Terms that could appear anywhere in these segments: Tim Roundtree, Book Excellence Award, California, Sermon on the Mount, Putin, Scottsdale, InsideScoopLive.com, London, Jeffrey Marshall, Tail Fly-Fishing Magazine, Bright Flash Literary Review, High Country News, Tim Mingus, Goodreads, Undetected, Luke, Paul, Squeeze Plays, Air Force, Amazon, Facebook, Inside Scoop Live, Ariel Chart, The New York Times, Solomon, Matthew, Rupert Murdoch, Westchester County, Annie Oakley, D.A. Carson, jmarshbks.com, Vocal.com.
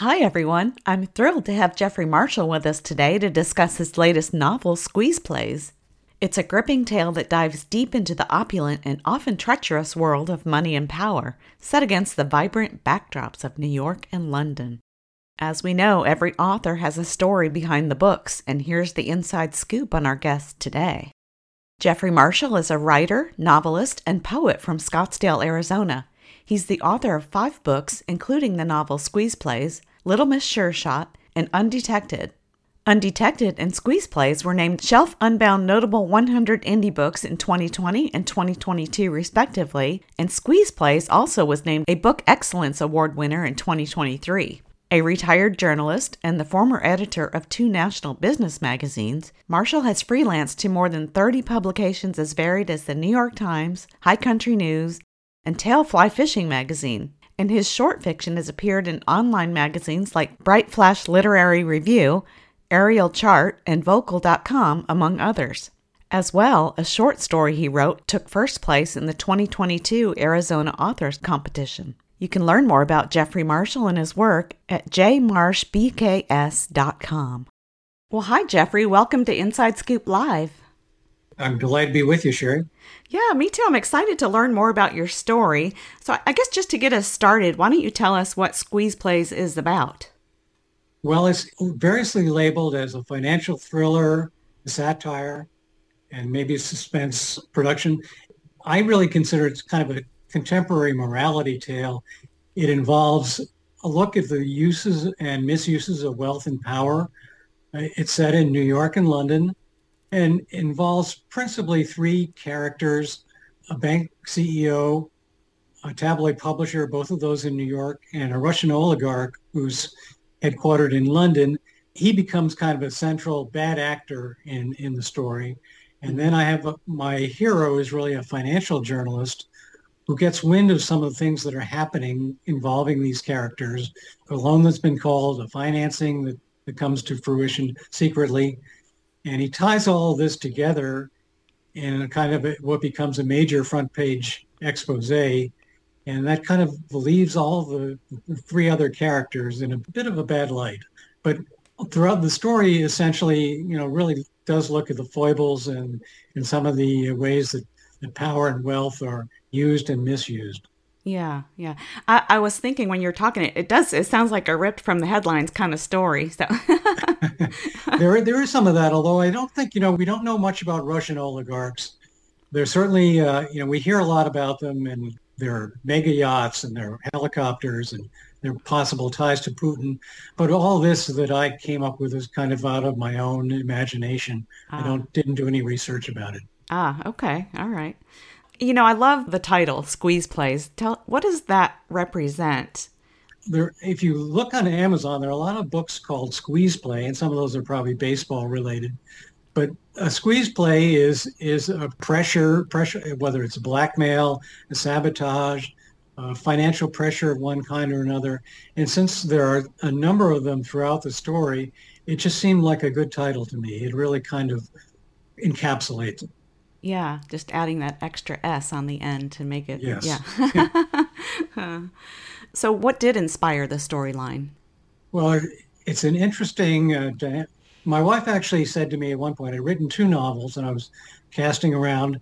Hi, everyone. I'm thrilled to have Jeffrey Marshall with us today to discuss his latest novel, Squeeze Plays. It's a gripping tale that dives deep into the opulent and often treacherous world of money and power, set against the vibrant backdrops of New York and London. As we know, every author has a story behind the books, and here's the inside scoop on our guest today. Jeffrey Marshall is a writer, novelist, and poet from Scottsdale, Arizona. He's the author of 5 books, including the novel Squeeze Plays, Little Miss Sure Shot, and Undetected. Undetected and Squeeze Plays were named Shelf Unbound Notable 100 Indie Books in 2020 and 2022, respectively, and Squeeze Plays also was named a Book Excellence Award winner in 2023. A retired journalist and the former editor of 2 national business magazines, Marshall has freelanced to more than 30 publications as varied as The New York Times, High Country News, and Tail Fly-Fishing Magazine, and his short fiction has appeared in online magazines like Bright Flash Literary Review, Ariel Chart, and Vocal.com, among others. As well, a short story he wrote took first place in the 2022 Arizona Authors Competition. You can learn more about Jeffrey Marshall and his work at jmarshbks.com. Well, hi, Jeffrey. Welcome to Inside Scoop Live. I'm delighted to be with you, Sherry. Yeah, me too. I'm excited to learn more about your story. So I guess just to get us started, why don't you tell us what Squeeze Plays is about? Well, it's variously labeled as a financial thriller, satire, and maybe suspense production. I really consider it's kind of a contemporary morality tale. It involves a look at the uses and misuses of wealth and power. It's set in New York and London, and involves principally 3 characters, a bank CEO, a tabloid publisher, both of those in New York, and a Russian oligarch who's headquartered in London. He becomes kind of a central bad actor in the story. And then I have my hero is really a financial journalist who gets wind of some of the things that are happening involving these characters, a loan that's been called, a financing that comes to fruition secretly. And he ties all this together in a kind of what becomes a major front page expose. And that kind of leaves all the 3 other characters in a bit of a bad light. But throughout the story, essentially, really does look at the foibles and some of the ways that the power and wealth are used and misused. Yeah. I was thinking when you're talking, it sounds like a ripped from the headlines kind of story. So there is some of that, although I don't think, we don't know much about Russian oligarchs. There's certainly, we hear a lot about them and their mega yachts and their helicopters and their possible ties to Putin. But all this that I came up with is kind of out of my own imagination. I didn't do any research about it. Okay. All right. I love the title, Squeeze Plays. What does that represent? If you look on Amazon, there are a lot of books called Squeeze Play, and some of those are probably baseball related. But a squeeze play is a pressure, whether it's blackmail, a sabotage, financial pressure of one kind or another. And since there are a number of them throughout the story, it just seemed like a good title to me. It really kind of encapsulates it. Yeah, just adding that extra S on the end to make it. Yes. Yeah. So what did inspire the storyline? Well, it's an interesting... my wife actually said to me at one point, I'd written 2 novels, and I was casting around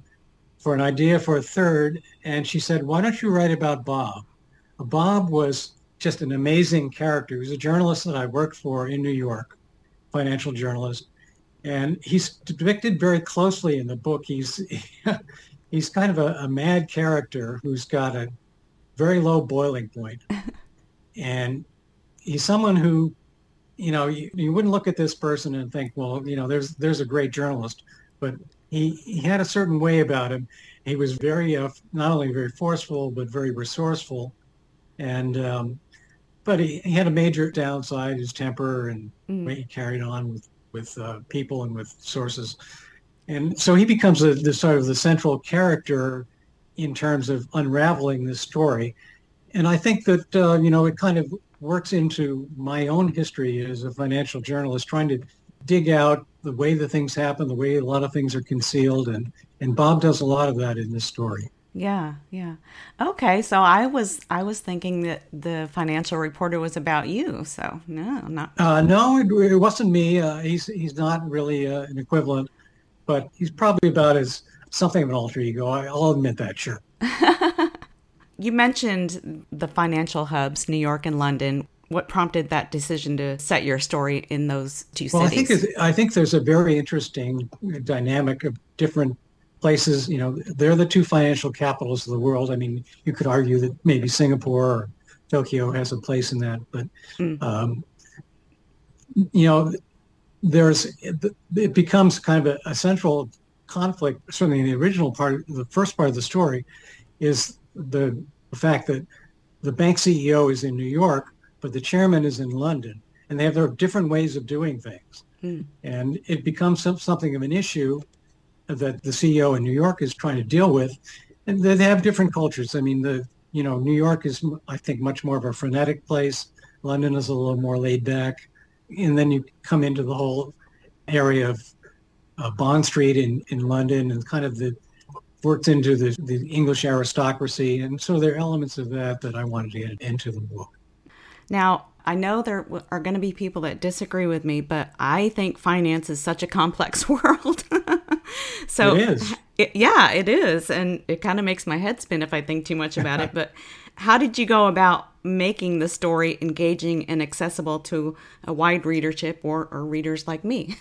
for an idea for a third, and she said, why don't you write about Bob? Bob was just an amazing character. He was a journalist that I worked for in New York, financial journalist. And he's depicted very closely in the book. He's kind of a mad character who's got a very low boiling point. And he's someone who, you wouldn't look at this person and think, well, there's a great journalist. But he had a certain way about him. He was very, not only very forceful, but very resourceful. And but he had a major downside, his temper and the way he carried on with with people and with sources. And so he becomes the sort of the central character in terms of unraveling this story. And I think that, you know, it kind of works into my own history as a financial journalist, trying to dig out the way the things happen, the way a lot of things are concealed. And Bob does a lot of that in this story. Yeah, yeah. Okay, so I was thinking that the financial reporter was about you. So no, it wasn't me. He's not really an equivalent, but he's probably about as something of an alter ego. I'll admit that, sure. You mentioned the financial hubs, New York and London. What prompted that decision to set your story in those two cities? I think there's a very interesting dynamic of different places. You know, they're the two financial capitals of the world. I mean, you could argue that maybe Singapore or Tokyo has a place in that, but you know, it becomes kind of a central conflict. Certainly, in the original part, the first part of the story, is the fact that the bank CEO is in New York, but the chairman is in London, and they have their different ways of doing things. And it becomes something of an issue that the CEO in New York is trying to deal with, and they have different cultures. I mean, New York is, I think, much more of a frenetic place. London is a little more laid back. And then you come into the whole area of Bond Street in London, and kind of worked into the English aristocracy. And so there are elements of that I wanted to get into the book. Now, I know there are going to be people that disagree with me, but I think finance is such a complex world. So, it is. It is. And it kind of makes my head spin if I think too much about it. But how did you go about making the story engaging and accessible to a wide readership or readers like me?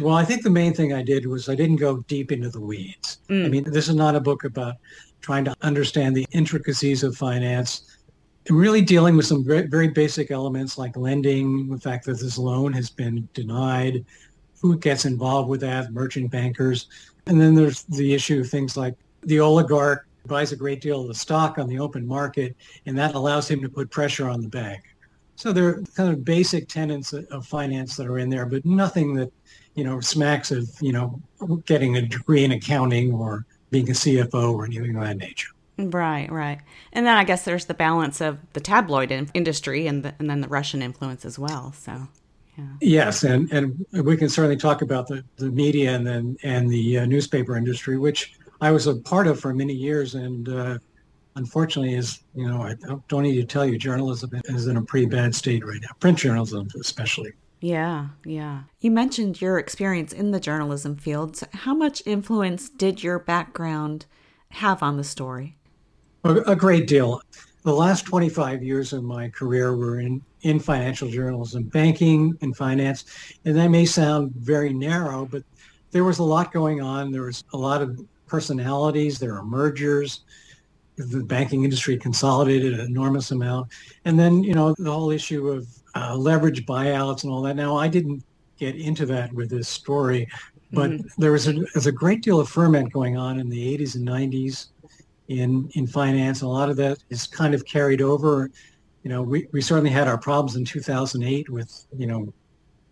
Well, I think the main thing I did was I didn't go deep into the weeds. I mean, this is not a book about trying to understand the intricacies of finance. I'm really dealing with some very basic elements like lending, the fact that this loan has been denied, who gets involved with that, merchant bankers. And then there's the issue of things like the oligarch buys a great deal of the stock on the open market, and that allows him to put pressure on the bank. So there are kind of basic tenets of finance that are in there, but nothing that, you know, smacks of, you know, getting a degree in accounting or being a CFO or anything of that nature. Right, right. And then I guess there's the balance of the tabloid industry and then the Russian influence as well. So, yeah. Yes, and we can certainly talk about the media and the newspaper industry, which I was a part of for many years. And unfortunately, is, you know, I don't need to tell you, journalism is in a pretty bad state right now, print journalism especially. Yeah, yeah. You mentioned your experience in the journalism field. So how much influence did your background have on the story? A great deal. The last 25 years of my career were in financial journalism, banking and finance. And that may sound very narrow, but there was a lot going on. There was a lot of personalities. There were mergers. The banking industry consolidated an enormous amount. And then, you know, the whole issue of leverage buyouts and all that. Now, I didn't get into that with this story, but there was a great deal of ferment going on in the 80s and 90s. In finance, a lot of that is kind of carried over. You know, we certainly had our problems in 2008 with, you know,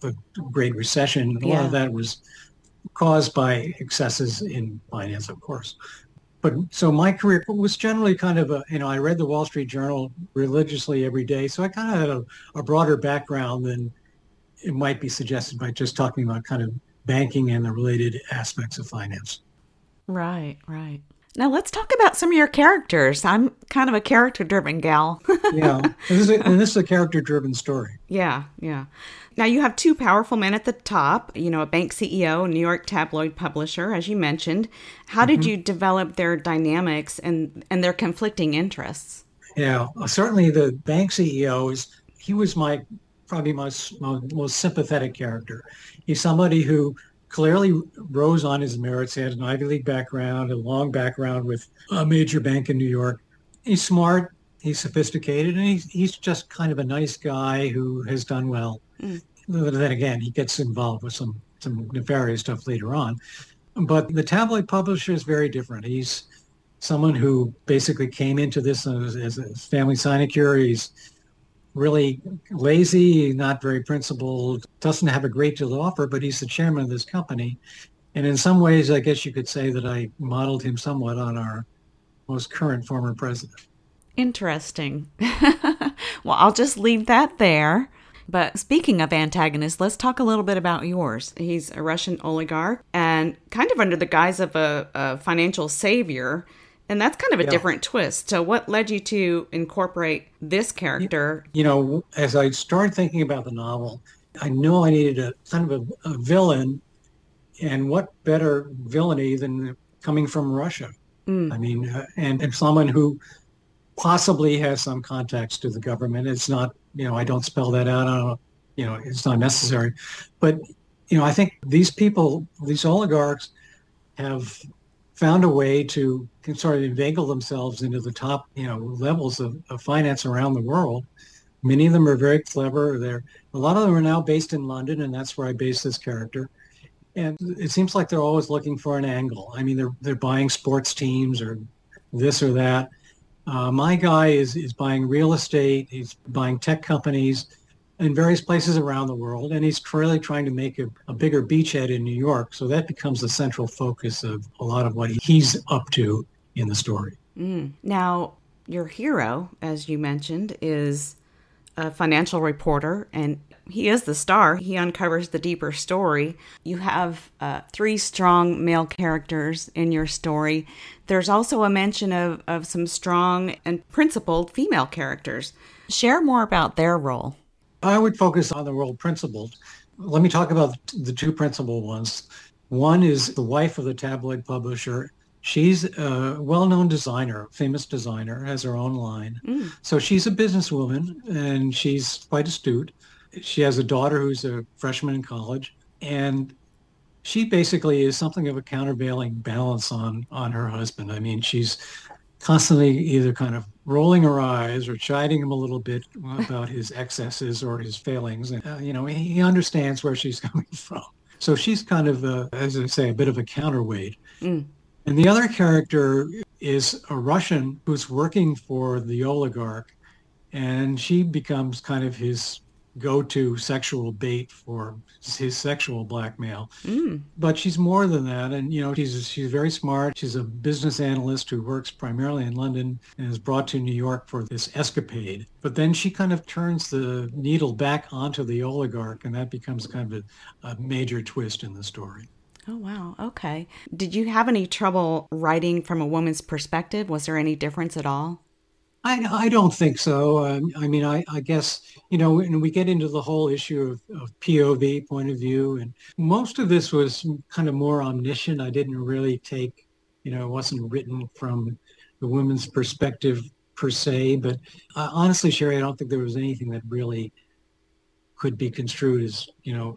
the Great Recession. A lot of that was caused by excesses in finance, of course. But so my career was generally kind of I read the Wall Street Journal religiously every day, so I kind of had a broader background than it might be suggested by just talking about kind of banking and the related aspects of finance. Right, right. Now let's talk about some of your characters. I'm kind of a character-driven gal. Yeah, this is a character-driven story. Yeah, yeah. Now you have two powerful men at the top, you know, a bank CEO, New York tabloid publisher, as you mentioned. How did you develop their dynamics and their conflicting interests? Yeah, certainly the bank CEO, he was my most sympathetic character. He's somebody who clearly rose on his merits. He had an Ivy League background, a long background with a major bank in New York. He's smart, he's sophisticated, and he's just kind of a nice guy who has done well. But then again, he gets involved with some nefarious stuff later on. But the tabloid publisher is very different. He's someone who basically came into this as a family sinecure. He's really lazy, not very principled, doesn't have a great deal to offer, but he's the chairman of this company. And in some ways, I guess you could say that I modeled him somewhat on our most current former president. Interesting. Well, I'll just leave that there. But speaking of antagonists, let's talk a little bit about yours. He's a Russian oligarch and kind of under the guise of a financial savior. And that's kind of a different twist. So what led you to incorporate this character? You know, as I started thinking about the novel, I knew I needed a kind of a villain. And what better villainy than coming from Russia? Mm. I mean, and someone who possibly has some contacts to the government. It's not, you know, I don't spell that out. I don't, you know, it's not necessary. But, you know, I think these people, these oligarchs have found a way to sort of inveigle themselves into the top, you know, levels of finance around the world. Many of them are very clever. A lot of them are now based in London, and that's where I base this character. And it seems like they're always looking for an angle. I mean, they're buying sports teams or this or that. My guy is buying real estate. He's buying tech companies in various places around the world, and he's really trying to make a bigger beachhead in New York. So that becomes the central focus of a lot of what he's up to in the story. Mm. Now, your hero, as you mentioned, is a financial reporter, and he is the star. He uncovers the deeper story. You have three strong male characters in your story. There's also a mention of some strong and principled female characters. Share more about their role. I would focus on the world principled. Let me talk about the two principal ones. One is the wife of the tabloid publisher. She's a well-known designer, famous designer, has her own line. Mm. So she's a businesswoman, and she's quite astute. She has a daughter who's a freshman in college, and she basically is something of a countervailing balance on her husband. I mean, she's constantly either kind of rolling her eyes or chiding him a little bit about his excesses or his failings. And, you know, he understands where she's coming from. So she's kind of, as I say, a bit of a counterweight. Mm. And the other character is a Russian who's working for the oligarch, and she becomes kind of his go-to sexual bait for his sexual blackmail. Mm. But she's more than that. And, you know, she's very smart. She's a business analyst who works primarily in London and is brought to New York for this escapade. But then she kind of turns the needle back onto the oligarch, and that becomes kind of a major twist in the story. Oh, wow. Okay. Did you have any trouble writing from a woman's perspective? Was there any difference at all? I don't think so. I mean, I guess, you know, and we get into the whole issue of POV, point of view, and most of this was kind of more omniscient. I didn't really take, you know, it wasn't written from the women's perspective per se, but honestly, Sherry, I don't think there was anything that really could be construed as, you know,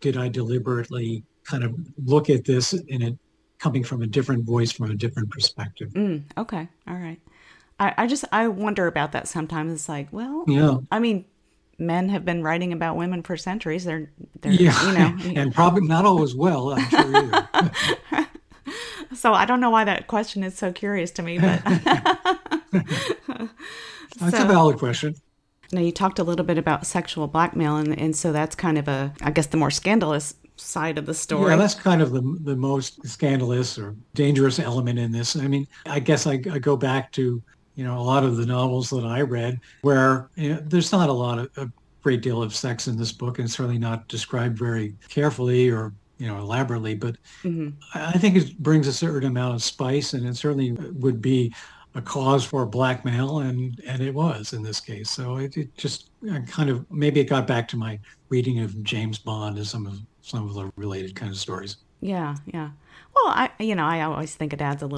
did I deliberately kind of look at this in it coming from a different voice, from a different perspective. Mm, okay. All right. I wonder about that sometimes. It's like, well, yeah. I mean, men have been writing about women for centuries. They're yeah. You know. And probably not always well, I'm sure either. So I don't know why that question is so curious to me, but that's a valid question. Now, you talked a little bit about sexual blackmail, and so that's kind of a, I guess, the more scandalous side of the story. Yeah, that's kind of the most scandalous or dangerous element in this. I mean, I guess I go back to, you know, a lot of the novels that I read where, you know, there's not a great deal of sex in this book, and certainly not described very carefully or, you know, elaborately, but mm-hmm. I think it brings a certain amount of spice, and it certainly would be a cause for blackmail, and it was in this case. So it just kind of, maybe it got back to my reading of James Bond and some of the related kind of stories. Yeah, yeah. Well, I always think it adds a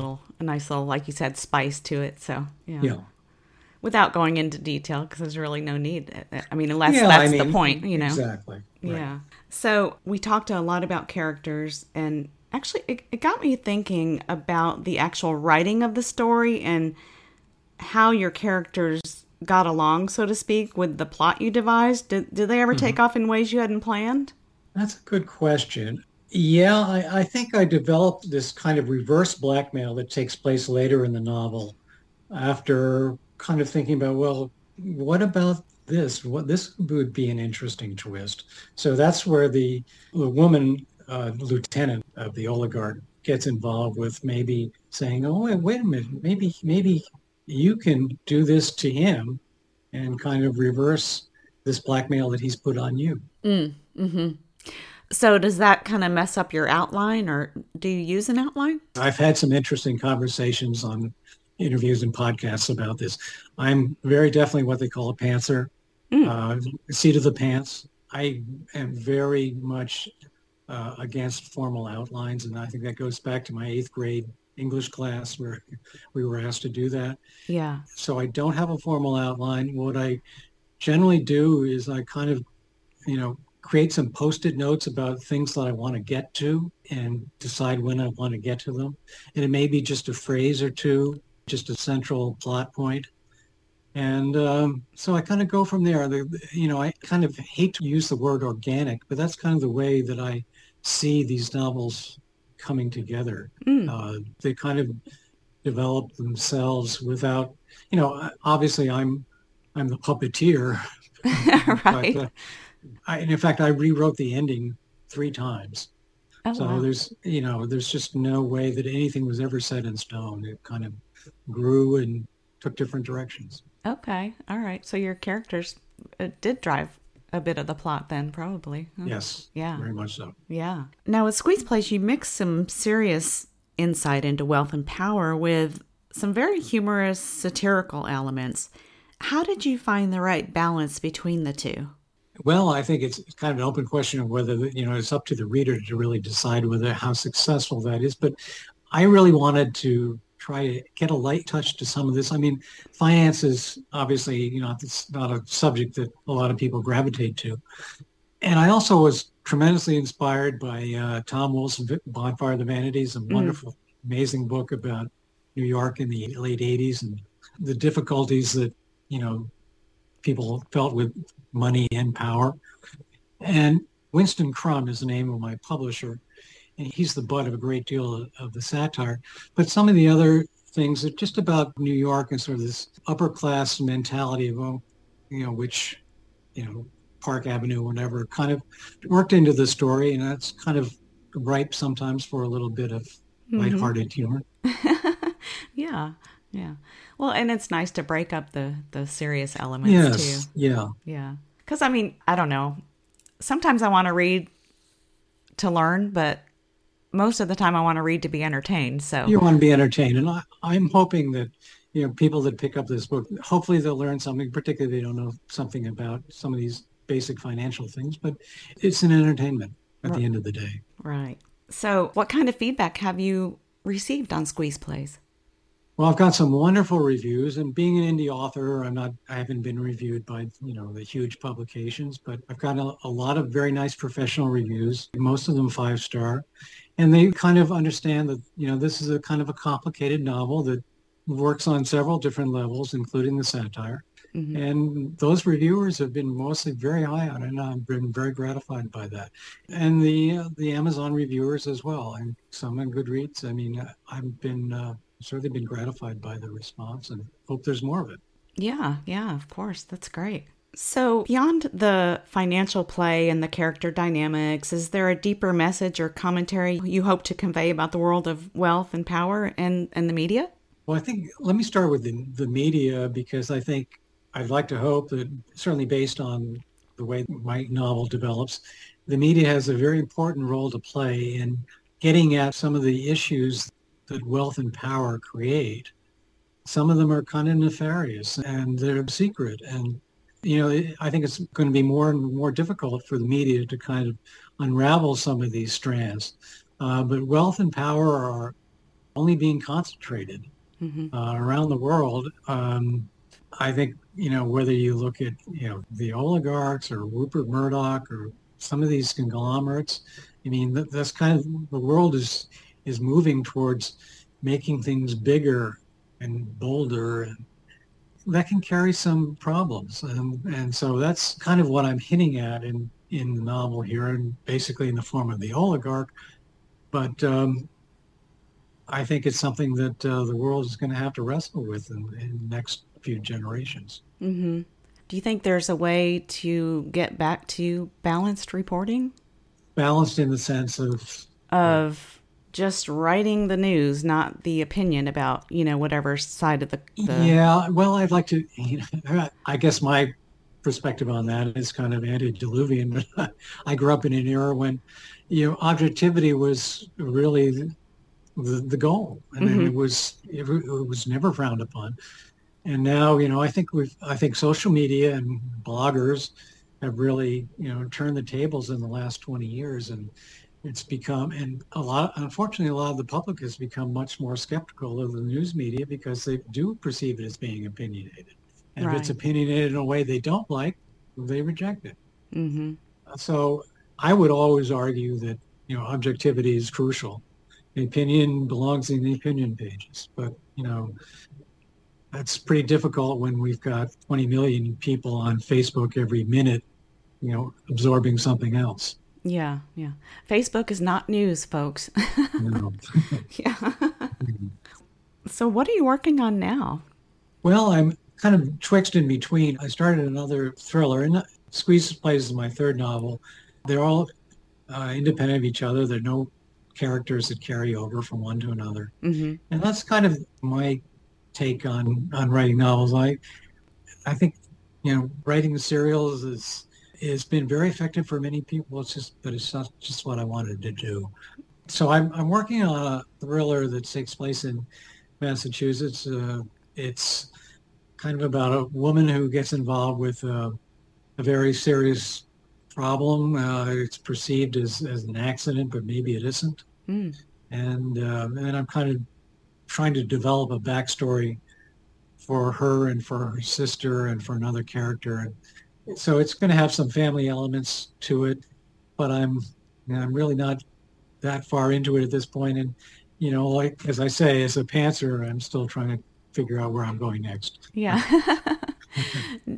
nice little, like you said, spice to it. So, yeah. Without going into detail, because there's really no need. I mean, unless that's the point, you know. Exactly. Right. Yeah. So we talked a lot about characters, and actually it got me thinking about the actual writing of the story and how your characters got along, so to speak, with the plot you devised. Did they ever mm-hmm. take off in ways you hadn't planned? That's a good question. Yeah, I think I developed this kind of reverse blackmail that takes place later in the novel after kind of thinking about, well, what about this, this would be an interesting twist. So that's where the woman lieutenant of the oligarch gets involved with maybe saying, oh, wait a minute, maybe you can do this to him and kind of reverse this blackmail that he's put on you. Mm-hmm. So does that kind of mess up your outline, or do you use an outline? I've had some interesting conversations on interviews and podcasts about this. I'm very definitely what they call a pantser, seat of the pants. I am very much against formal outlines, and I think that goes back to my 8th grade English class where we were asked to do that. Yeah. So I don't have a formal outline. What I generally do is I kind of, create some Post-it notes about things that I want to get to and decide when I want to get to them. And it may be just a phrase or two, just a central plot point. And so I kind of go from there. I kind of hate to use the word organic, but that's kind of the way that I see these novels coming together. They kind of develop themselves without, obviously I'm the puppeteer. Right. But, and in fact, I rewrote the ending 3 times. Oh, so wow. There's just no way that anything was ever set in stone. It kind of grew and took different directions. Okay. All right. So your characters did drive a bit of the plot then, probably. Oh. Yes. Yeah. Very much so. Yeah. Now with Squeeze Plays, you mix some serious insight into wealth and power with some very humorous, satirical elements. How did you find the right balance between the two? Well, I think it's kind of an open question of whether, it's up to the reader to really decide whether how successful that is. But I really wanted to try to get a light touch to some of this. I mean, finance is obviously, it's not a subject that a lot of people gravitate to. And I also was tremendously inspired by Tom Wolfe's Bonfire of the Vanities, a wonderful, amazing book about New York in the late 80s and the difficulties that, people felt with money and power. And Winston Crumb is the name of my publisher, and he's the butt of a great deal of the satire. But some of the other things are just about New York and sort of this upper class mentality of, Park Avenue, whatever, kind of worked into the story, and that's kind of ripe sometimes for a little bit of lighthearted humor. Yeah. Yeah. Well, and it's nice to break up the serious elements too. Yeah. Yeah. Because I don't know. Sometimes I want to read to learn, but most of the time I want to read to be entertained. So you want to be entertained. And I'm hoping that, people that pick up this book, hopefully they'll learn something, particularly if they don't know something about some of these basic financial things, but it's an entertainment at the end of the day. Right. So what kind of feedback have you received on Squeeze Plays? Well, I've got some wonderful reviews, and being an indie author, I haven't been reviewed by, the huge publications, but I've got a lot of very nice professional reviews, most of them 5-star, and they kind of understand that, this is a kind of a complicated novel that works on several different levels, including the satire. Mm-hmm. And those reviewers have been mostly very high on it, and I've been very gratified by that. And the Amazon reviewers as well, and some on Goodreads. I've been... certainly been gratified by the response and hope there's more of it. Yeah, of course. That's great. So beyond the financial play and the character dynamics, is there a deeper message or commentary you hope to convey about the world of wealth and power and the media? Well, I think, let me start with the media, because I think I'd like to hope that, certainly based on the way my novel develops, the media has a very important role to play in getting at some of the issues that wealth and power create. Some of them are kind of nefarious and they're secret. And, I think it's going to be more and more difficult for the media to kind of unravel some of these strands. But wealth and power are only being concentrated around the world. I think, whether you look at, the oligarchs or Rupert Murdoch or some of these conglomerates, that's kind of, the world is moving towards making things bigger and bolder, and that can carry some problems. And so that's kind of what I'm hinting at in the novel here, and basically in the form of the oligarch. But I think it's something that the world is going to have to wrestle with in the next few generations. Mm-hmm. Do you think there's a way to get back to balanced reporting? Balanced in the sense of just writing the news, not the opinion about, you know, whatever side of the... Yeah, well, I'd like to, you know, I guess my perspective on that is kind of antediluvian, but I grew up in an era when, you know, objectivity was really the goal. I mean, it was never frowned upon. And now, you know, I think social media and bloggers have really, you know, turned the tables in the last 20 years, and it's become, and unfortunately, a lot of the public has become much more skeptical of the news media because they do perceive it as being opinionated. And right. If it's opinionated in a way they don't like, they reject it. Mm-hmm. So I would always argue that, you know, objectivity is crucial. The opinion belongs in the opinion pages, but, you know, that's pretty difficult when we've got 20 million people on Facebook every minute, you know, absorbing something else. Yeah, yeah. Facebook is not news, folks. No. Yeah. So what are you working on now? Well, I'm kind of twixt in between. I started another thriller, and Squeeze Plays is my third novel. They're all independent of each other. There are no characters that carry over from one to another. Mm-hmm. And that's kind of my take on writing novels. I think, you know, writing serials has been very effective for many people. It's not just what I wanted to do. So I'm working on a thriller that takes place in Massachusetts. It's kind of about a woman who gets involved with a very serious problem. It's perceived as an accident, but maybe it isn't. Mm. And I'm kind of trying to develop a backstory for her and for her sister and for another character. And so it's going to have some family elements to it, but I'm really not that far into it at this point. And, you know, like, as I say, as a pantser, I'm still trying to figure out where I'm going next. Yeah.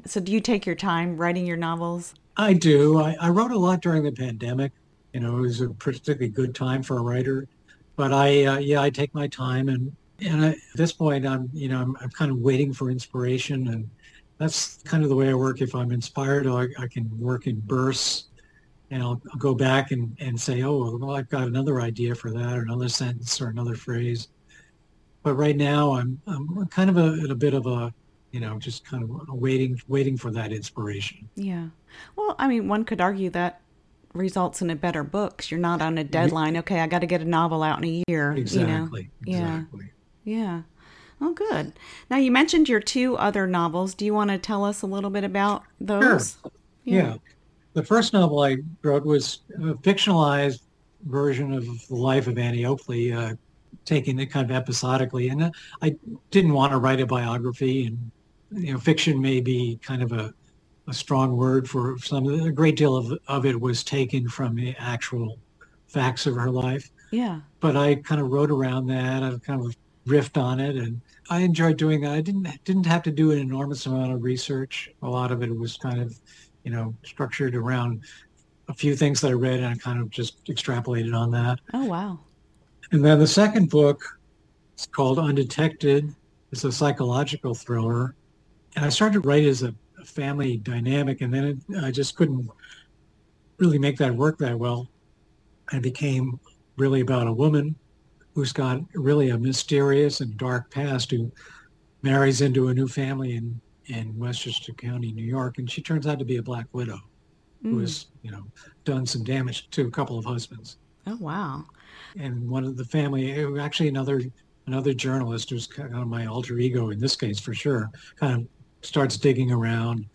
So do you take your time writing your novels? I do. I wrote a lot during the pandemic. You know, it was a particularly good time for a writer, but I take my time. And at this point, I'm kind of waiting for inspiration, and that's kind of the way I work. If I'm inspired, I can work in bursts, and I'll go back and say, oh, well, I've got another idea for that, or another sentence, or another phrase. But right now, I'm kind of in a bit of a, you know, just kind of waiting for that inspiration. Yeah. Well, I mean, one could argue that results in a better book. You're not on a deadline. Okay, I got to get a novel out in a year. Exactly. You know? Exactly. Yeah. Oh, good. Now, you mentioned your two other novels. Do you want to tell us a little bit about those? Sure. Yeah. The first novel I wrote was a fictionalized version of the life of Annie Oakley, taking it kind of episodically. And I didn't want to write a biography, and, you know, fiction may be kind of a strong word for some. A great deal of it was taken from the actual facts of her life. Yeah. But I kind of wrote around that. I kind of riffed on it, and I enjoyed doing that. I didn't have to do an enormous amount of research. A lot of it was kind of, you know, structured around a few things that I read, and I kind of just extrapolated on that. Oh, wow. And then the second book is called Undetected. It's a psychological thriller. And I started to write as a family dynamic, and then I just couldn't really make that work that well. It became really about a woman who's got really a mysterious and dark past, who marries into a new family in Westchester County, New York. And she turns out to be a black widow who has, you know, done some damage to a couple of husbands. Oh, wow. And one of the family, it was actually another journalist who's kind of my alter ego in this case for sure, kind of starts digging around,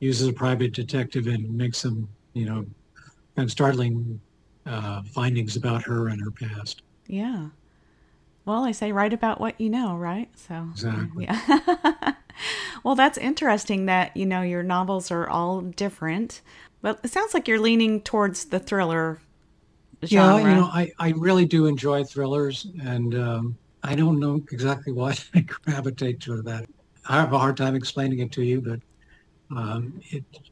uses a private detective, and makes some, you know, kind of startling findings about her and her past. Yeah. Well, I say write about what you know, right? So exactly. Yeah. Well, that's interesting that, you know, your novels are all different, but it sounds like you're leaning towards the thriller genre. Yeah, you know, I really do enjoy thrillers, and I don't know exactly why I gravitate to that. I have a hard time explaining it to you, but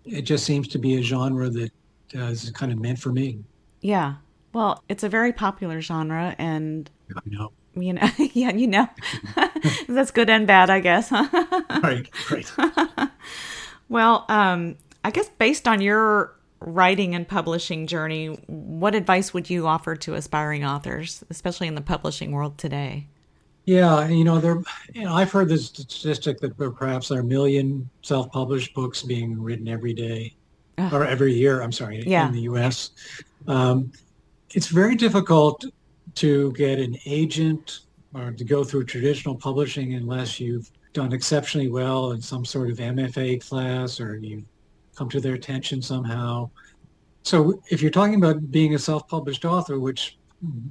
it just seems to be a genre that is kind of meant for me. Yeah, well, it's a very popular genre, and I know. You know, yeah, you know, that's good and bad, I guess. Huh? Right. Well, I guess based on your writing and publishing journey, what advice would you offer to aspiring authors, especially in the publishing world today? Yeah, I've heard this statistic that perhaps there are a million self-published books being written every year in the U.S. It's very difficult to get an agent or to go through traditional publishing unless you've done exceptionally well in some sort of MFA class or you've come to their attention somehow. So if you're talking about being a self-published author, which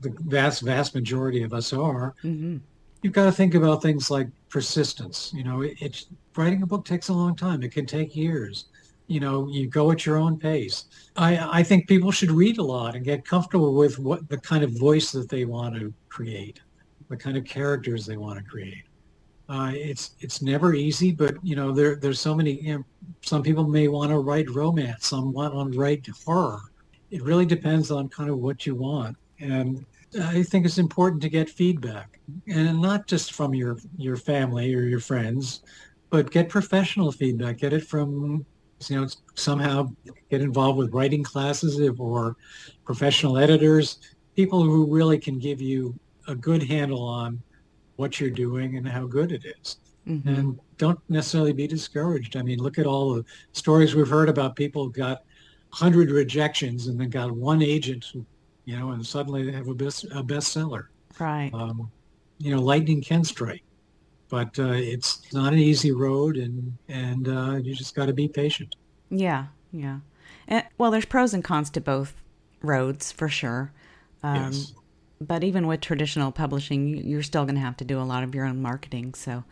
the vast majority of us are, mm-hmm. You've got to think about things like persistence. Writing a book takes a long time. It can take years. You go at your own pace. I think people should read a lot and get comfortable with what the kind of voice that they want to create, the kind of characters they want to create. It's never easy, but there's so many. Some people may want to write romance. Some want to write horror. It really depends on kind of what you want. And I think it's important to get feedback, and not just from your family or your friends, but get professional feedback. Get it from, somehow get involved with writing classes or professional editors, people who really can give you a good handle on what you're doing and how good it is. Mm-hmm. And don't necessarily be discouraged. Look at all the stories we've heard about people who got 100 rejections and then got one agent who and suddenly they have a bestseller. Right. Lightning can strike, but it's not an easy road, and you just got to be patient. Yeah. And, there's pros and cons to both roads for sure. Yes. But even with traditional publishing, you're still going to have to do a lot of your own marketing. So.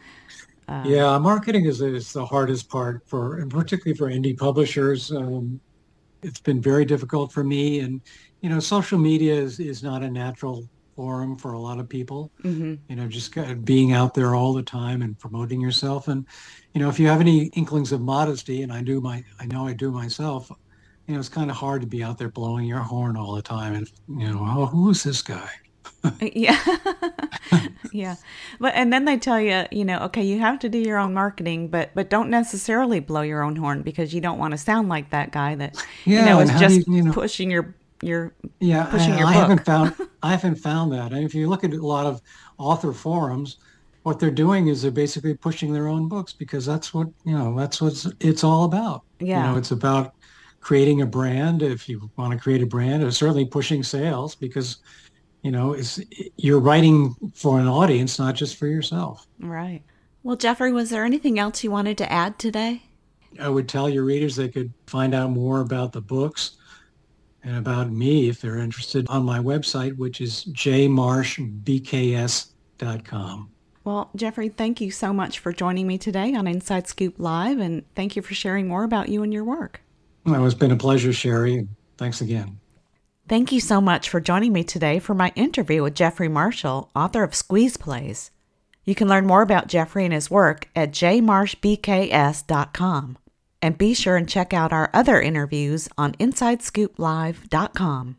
Marketing is the hardest part particularly for indie publishers. It's been very difficult for me. And, social media is not a natural forum for a lot of people, mm-hmm. Just being out there all the time and promoting yourself. And, if you have any inklings of modesty, and I know I do myself, it's kind of hard to be out there blowing your horn all the time. And, oh, who's this guy? Yeah. Yeah. But, and then they tell you, okay, you have to do your own marketing, but don't necessarily blow your own horn, because you don't want to sound like that guy that, is just pushing your book. I haven't found that. And if you look at a lot of author forums, what they're doing is they're basically pushing their own books, because that's what it's all about. Yeah. It's about creating a brand. If you want to create a brand, or certainly pushing sales, because you're writing for an audience, not just for yourself. Right. Well, Jeffrey, was there anything else you wanted to add today? I would tell your readers they could find out more about the books and about me if they're interested on my website, which is jmarshbks.com. Well, Jeffrey, thank you so much for joining me today on Inside Scoop Live, and thank you for sharing more about you and your work. Well, it's been a pleasure, Sherry. Thanks again. Thank you so much for joining me today for my interview with Jeffrey Marshall, author of Squeeze Plays. You can learn more about Jeffrey and his work at jmarshbks.com. And be sure and check out our other interviews on InsideScoopLive.com.